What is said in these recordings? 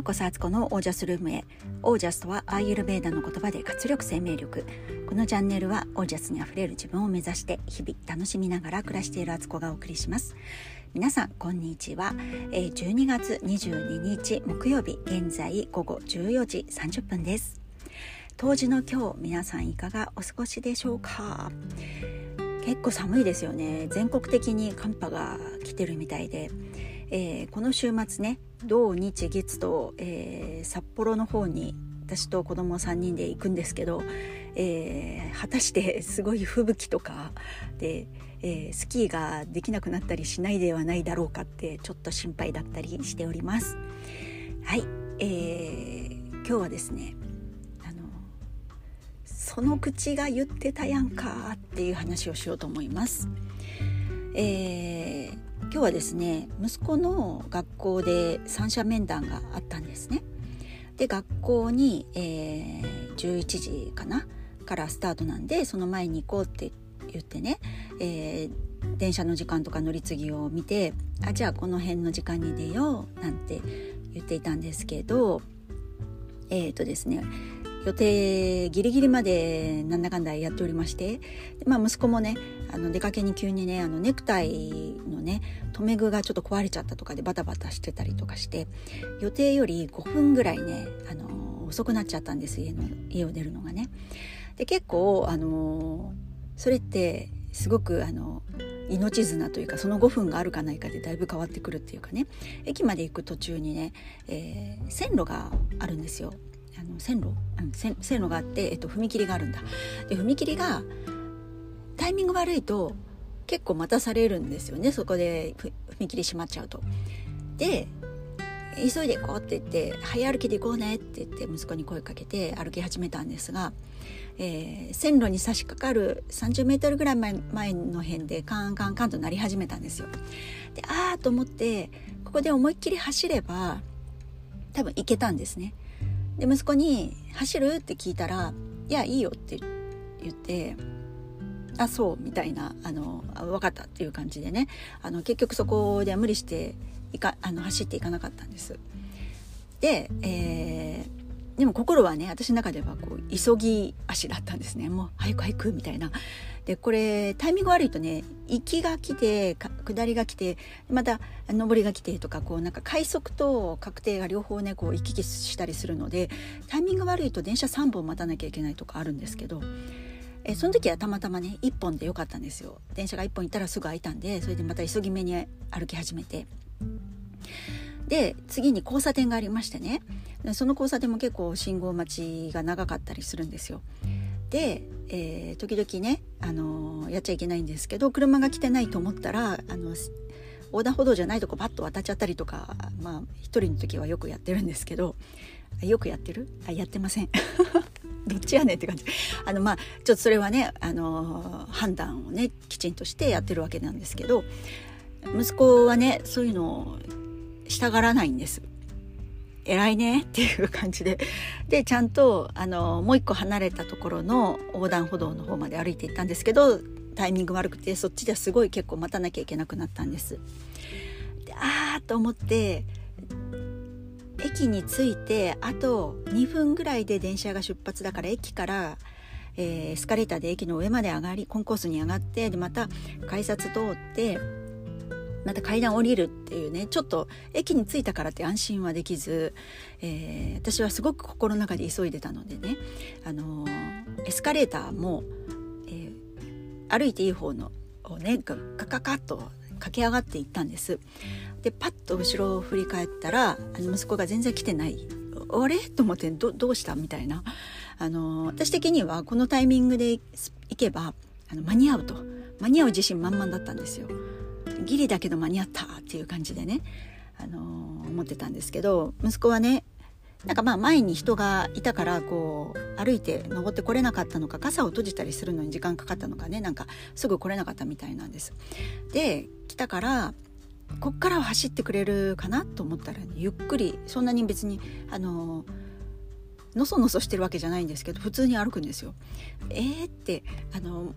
ロコサーツコのオージャスルームへ。オージャスとはアーユルベーダの言葉で活力、生命力。このチャンネルはオージャスにあふれる自分を目指して日々楽しみながら暮らしているあつこがお送りします。皆さんこんにちは。12月22日木曜日、現在午後14時30分です。冬至の今日、皆さんいかがお過ごしでしょうか。結構寒いですよね。全国的に寒波が来てるみたいで、この週末ね、土日月と、札幌の方に私と子供3人で行くんですけど、果たしてすごい吹雪とかで、スキーができなくなったりしないではないだろうかってちょっと心配だったりしております。はい、今日はですね、その口が言ってたやんかっていう話をしようと思います。今日はですね、息子の学校で三者面談があったんですね。で、学校に、11時かなからスタートなんで、その前に行こうって言ってね、電車の時間とか乗り継ぎを見て、じゃあこの辺の時間に出ようなんて言っていたんですけど、ですね、予定ギリギリまでなんだかんだやっておりまして、息子もね、出かけに急にね、ネクタイのね留め具がちょっと壊れちゃったとかでバタバタしてたりとかして、予定より5分ぐらいね、遅くなっちゃったんです。家を出るのがね。で、結構それってすごく命綱というか、その5分があるかないかでだいぶ変わってくるっていうかね。駅まで行く途中にね、線路があるんですよ。線路があって、踏切があるんだ。で、踏切がタイミング悪いと結構待たされるんですよね。そこで踏切閉まっちゃうと。で、急いで行こうって言って、早歩きで行こうねって言って息子に声かけて歩き始めたんですが、線路に差し掛かる30メートルぐらい前の辺でカンカンカンと鳴り始めたんですよ。で、と思って、ここで思いっきり走れば多分行けたんですね。で、息子に走るって聞いたら、いやいいよって言って、そうみたいな、分かったっていう感じでね、結局そこで無理して走っていかなかったんです。で、でも心はね、私の中ではこう急ぎ足だったんですね。もう早く早くみたいな。で、これタイミング悪いとね、行きが来て下りが来て、また上りが来てとか、こうなんか快速と確定が両方ねこう行き来したりするので、タイミング悪いと電車3本待たなきゃいけないとかあるんですけど、その時はたまたまね1本でよかったんですよ。電車が1本行ったらすぐ空いたんで、それでまた急ぎ目に歩き始めて、で次に交差点がありましてね、その交差点も結構信号待ちが長かったりするんですよ。で、時々ね、やっちゃいけないんですけど、車が来てないと思ったら横断歩道じゃないとこバッと渡っちゃったりとか、一人の時はよくやってるんですけど、よくやってる？やってませんどっちやねんって感じ。ちょっとそれはね、判断をねきちんとしてやってるわけなんですけど、息子はねそういうのをしたがらないんです。偉いねっていう感じで、ちゃんともう一個離れたところの横断歩道の方まで歩いていったんですけど、タイミング悪くてそっちではすごい結構待たなきゃいけなくなったんです。で、と思って駅に着いて、あと2分ぐらいで電車が出発だから、駅からエスカレーターで駅の上まで上がり、コンコースに上がって、でまた改札通ってまた階段降りるっていうね、ちょっと駅に着いたからって安心はできず、私はすごく心の中で急いでたのでね、エスカレーターも、歩いていい方のをねガッと駆け上がっていったんです。で、パッと後ろを振り返ったら息子が全然来てない。あれと思って、 どうしたみたいな。私的にはこのタイミングで行けば間に合う自信満々だったんですよ。ギリだけど間に合ったっていう感じでね、思ってたんですけど、息子はね、なんか前に人がいたから、こう歩いて登ってこれなかったのか、傘を閉じたりするのに時間かかったのかね、なんかすぐ来れなかったみたいなんです。で、来たからこっからは走ってくれるかなと思ったら、ね、ゆっくり、そんなに別にのそのそしてるわけじゃないんですけど、普通に歩くんですよ。って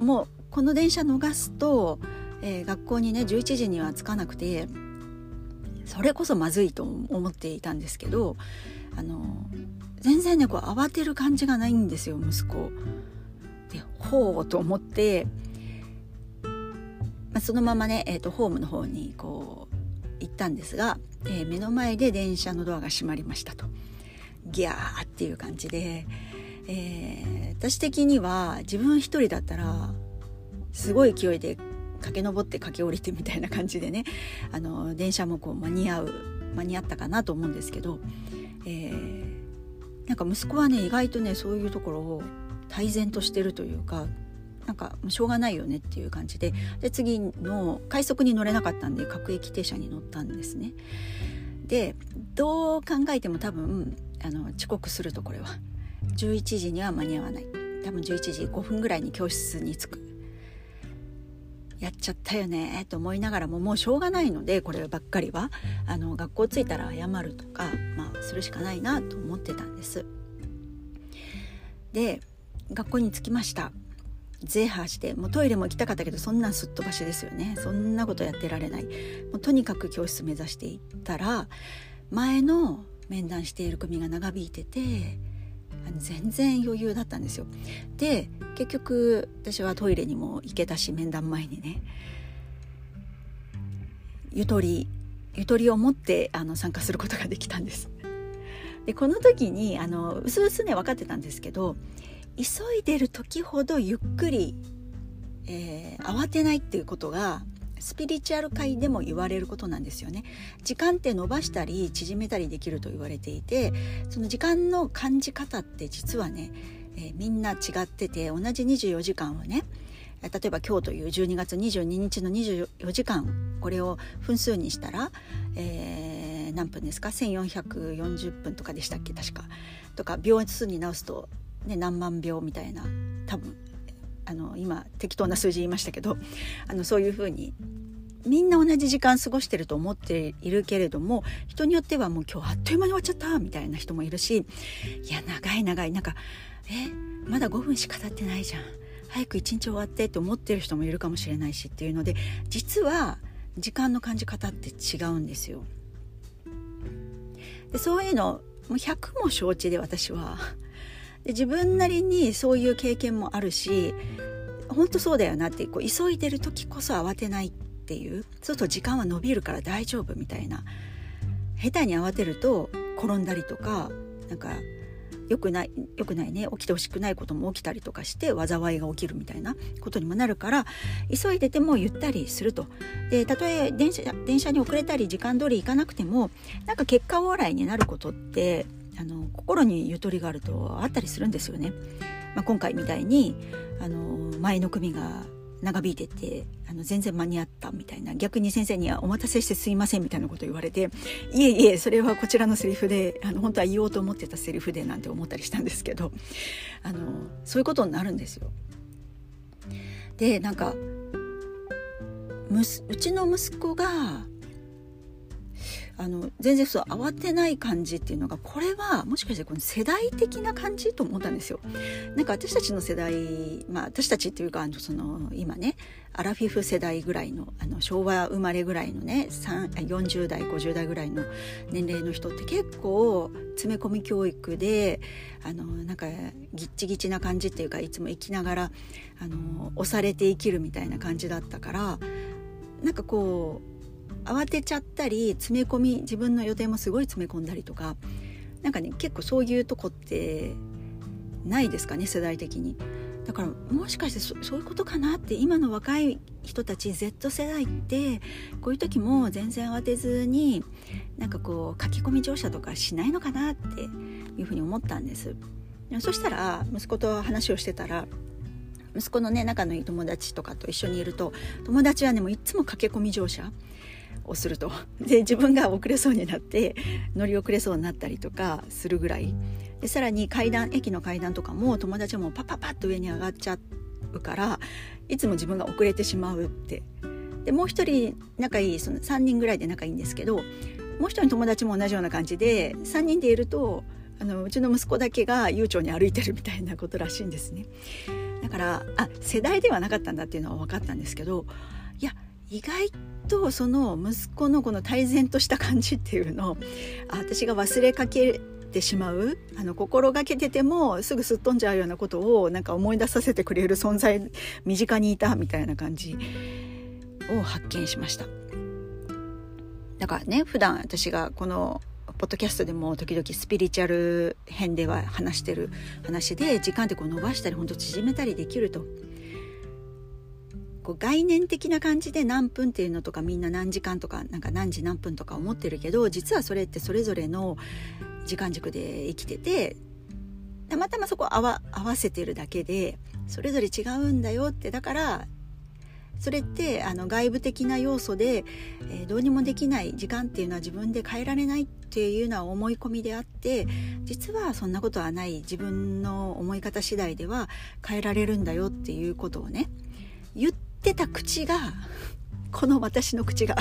もうこの電車逃すと、学校にね11時には着かなくて、それこそまずいと思っていたんですけど、全然ねこう慌てる感じがないんですよ、息子で。ほうと思って、そのままね、ホームの方にこう行ったんですが、目の前で電車のドアが閉まりましたと。ギャーっていう感じで、私的には自分一人だったらすごい勢いで駆け上って駆け下りてみたいな感じでね、電車もこう間に合ったかなと思うんですけど、なんか息子はね意外とねそういうところを泰然としてるというか、なんかしょうがないよねっていう感じで、次の快速に乗れなかったんで各駅停車に乗ったんですね。でどう考えても多分遅刻すると、これは11時には間に合わない、多分11時5分ぐらいに教室に着く。やっちゃったよねと思いながらも、もうしょうがないのでこればっかりは学校着いたら謝るとか、するしかないなと思ってたんです。で学校に着きました。ゼーハーして、もうトイレも行きたかったけど、そんなんすっ飛ばしですよね、そんなことやってられない。もうとにかく教室目指していったら、前の面談している組が長引いてて全然余裕だったんですよ。で結局私はトイレにも行けたし、面談前にねゆとりを持って参加することができたんです。でこの時にうすうすね分かってたんですけど、急いでる時ほどゆっくり、慌てないっていうことがスピリチュアル界でも言われることなんですよね。時間って伸ばしたり縮めたりできると言われていて、その時間の感じ方って実はね、みんな違ってて、同じ24時間をね、例えば今日という12月22日の24時間、これを分数にしたら、何分ですか、1440分とかでしたっけ確か、とか秒数に直すと、ね、何万秒みたいな、多分今適当な数字言いましたけど、そういう風にみんな同じ時間過ごしてると思っているけれども、人によってはもう今日あっという間に終わっちゃったみたいな人もいるし、いや長いなんかまだ5分しか経ってないじゃん、早く一日終わってって思ってる人もいるかもしれないしっていうので、実は時間の感じ方って違うんですよ。でそういうのもう100も承知で、私はで自分なりにそういう経験もあるし、本当そうだよなって、こう急いでる時こそ慌てないっていう、そうすると時間は伸びるから大丈夫みたいな、下手に慌てると転んだりとか、なんかよくないね、起きてほしくないことも起きたりとかして、災いが起きるみたいなことにもなるから、急いでてもゆったりすると。でたとえ電車に遅れたり時間通り行かなくても、なんか結果往来になることって心にゆとりがあるとあったりするんですよね。今回みたいに前の組が長引いてて全然間に合ったみたいな、逆に先生にはお待たせしてすいませんみたいなこと言われて、いえいえそれはこちらのセリフで本当は言おうと思ってたセリフで、なんて思ったりしたんですけど、そういうことになるんですよ。でなんかうちの息子が全然そう慌てない感じっていうのが、これはもしかしてこの世代的な感じと思ったんですよ。なんか私たちの世代、私たちっていうか今ねアラフィフ世代ぐらいの、昭和生まれぐらいのね40代50代ぐらいの年齢の人って、結構詰め込み教育でなんかギッチギチな感じっていうか、いつも生きながら押されて生きるみたいな感じだったから、なんかこう慌てちゃったり詰め込み、自分の予定もすごい詰め込んだりとか、なんかね結構そういうとこってないですかね、世代的に。だからもしかして そういうことかなって、今の若い人たち Z 世代ってこういう時も全然慌てずに、なんかこう書き込み乗車とかしないのかなっていうふうに思ったんです。そしたら息子と話をしてたら、息子のね仲のいい友達とかと一緒にいると、友達はねもういつも駆け込み乗車をすると、で自分が遅れそうになって乗り遅れそうになったりとかするぐらいで、さらに駅の階段とかも友達もパッパッパッと上に上がっちゃうから、いつも自分が遅れてしまうって。でもう一人仲いい、その3人ぐらいで仲いいんですけど、もう一人友達も同じような感じで、3人でいるとうちの息子だけが悠長に歩いてるみたいなことらしいんですね。だから世代ではなかったんだっていうのは分かったんですけど、いや意外ととその息子のこの泰然とした感じっていうのを私が忘れかけてしまう、心がけててもすぐすっ飛んじゃうようなことをなんか思い出させてくれる存在、身近にいたみたいな感じを発見しました。だからね、普段私がこのポッドキャストでも時々スピリチュアル編では話してる話で、時間ってこう伸ばしたり本当縮めたりできると、こう概念的な感じで何分っていうのとか、みんな何時間とか、なんか何時何分とか思ってるけど、実はそれってそれぞれの時間軸で生きてて、たまたまそこを合わせてるだけでそれぞれ違うんだよって。だからそれって外部的な要素で、どうにもできない、時間っていうのは自分で変えられないっていうのは思い込みであって、実はそんなことはない、自分の思い方次第では変えられるんだよっていうことをね、言ってた口が、この私の口が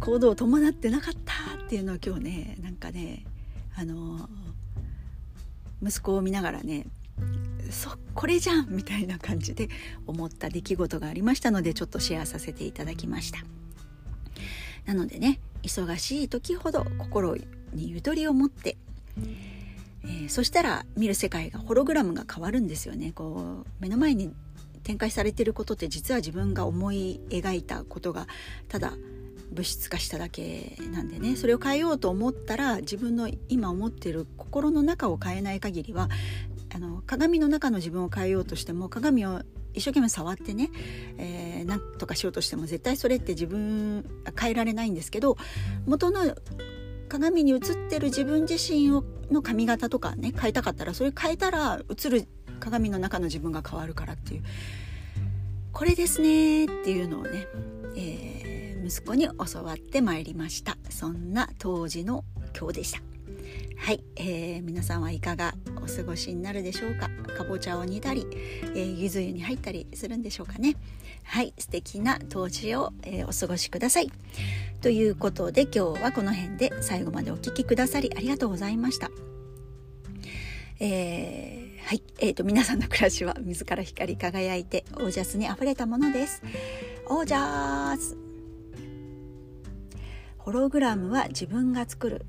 行動を伴ってなかったっていうのを今日ね、なんかね、息子を見ながらね、これじゃんみたいな感じで思った出来事がありましたので、ちょっとシェアさせていただきました。なのでね、忙しい時ほど心にゆとりを持って、そしたら見る世界が、ホログラムが変わるんですよね。こう目の前に展開されていることって、実は自分が思い描いたことがただ物質化しただけなんでね、それを変えようと思ったら、自分の今思っている心の中を変えない限りは、鏡の中の自分を変えようとしても、鏡を一生懸命触ってね、なんとかしようとしても、絶対それって自分変えられないんですけど、元の鏡に映ってる自分自身の髪型とかね、変えたかったら、それ変えたら映る鏡の中の自分が変わるからっていう、これですねっていうのをね、息子に教わってまいりました。そんな当時の今日でした。はい、皆さんはいかがお過ごしになるでしょうか。かぼちゃを煮たり、柚子湯に入ったりするんでしょうかね。はい、素敵な冬至を、お過ごしください。ということで、今日はこの辺で、最後までお聞きくださりありがとうございました。はい、皆さんの暮らしは自ら光り輝いてオージャスにあふれたものです。オージャス。ホログラムは自分が作る。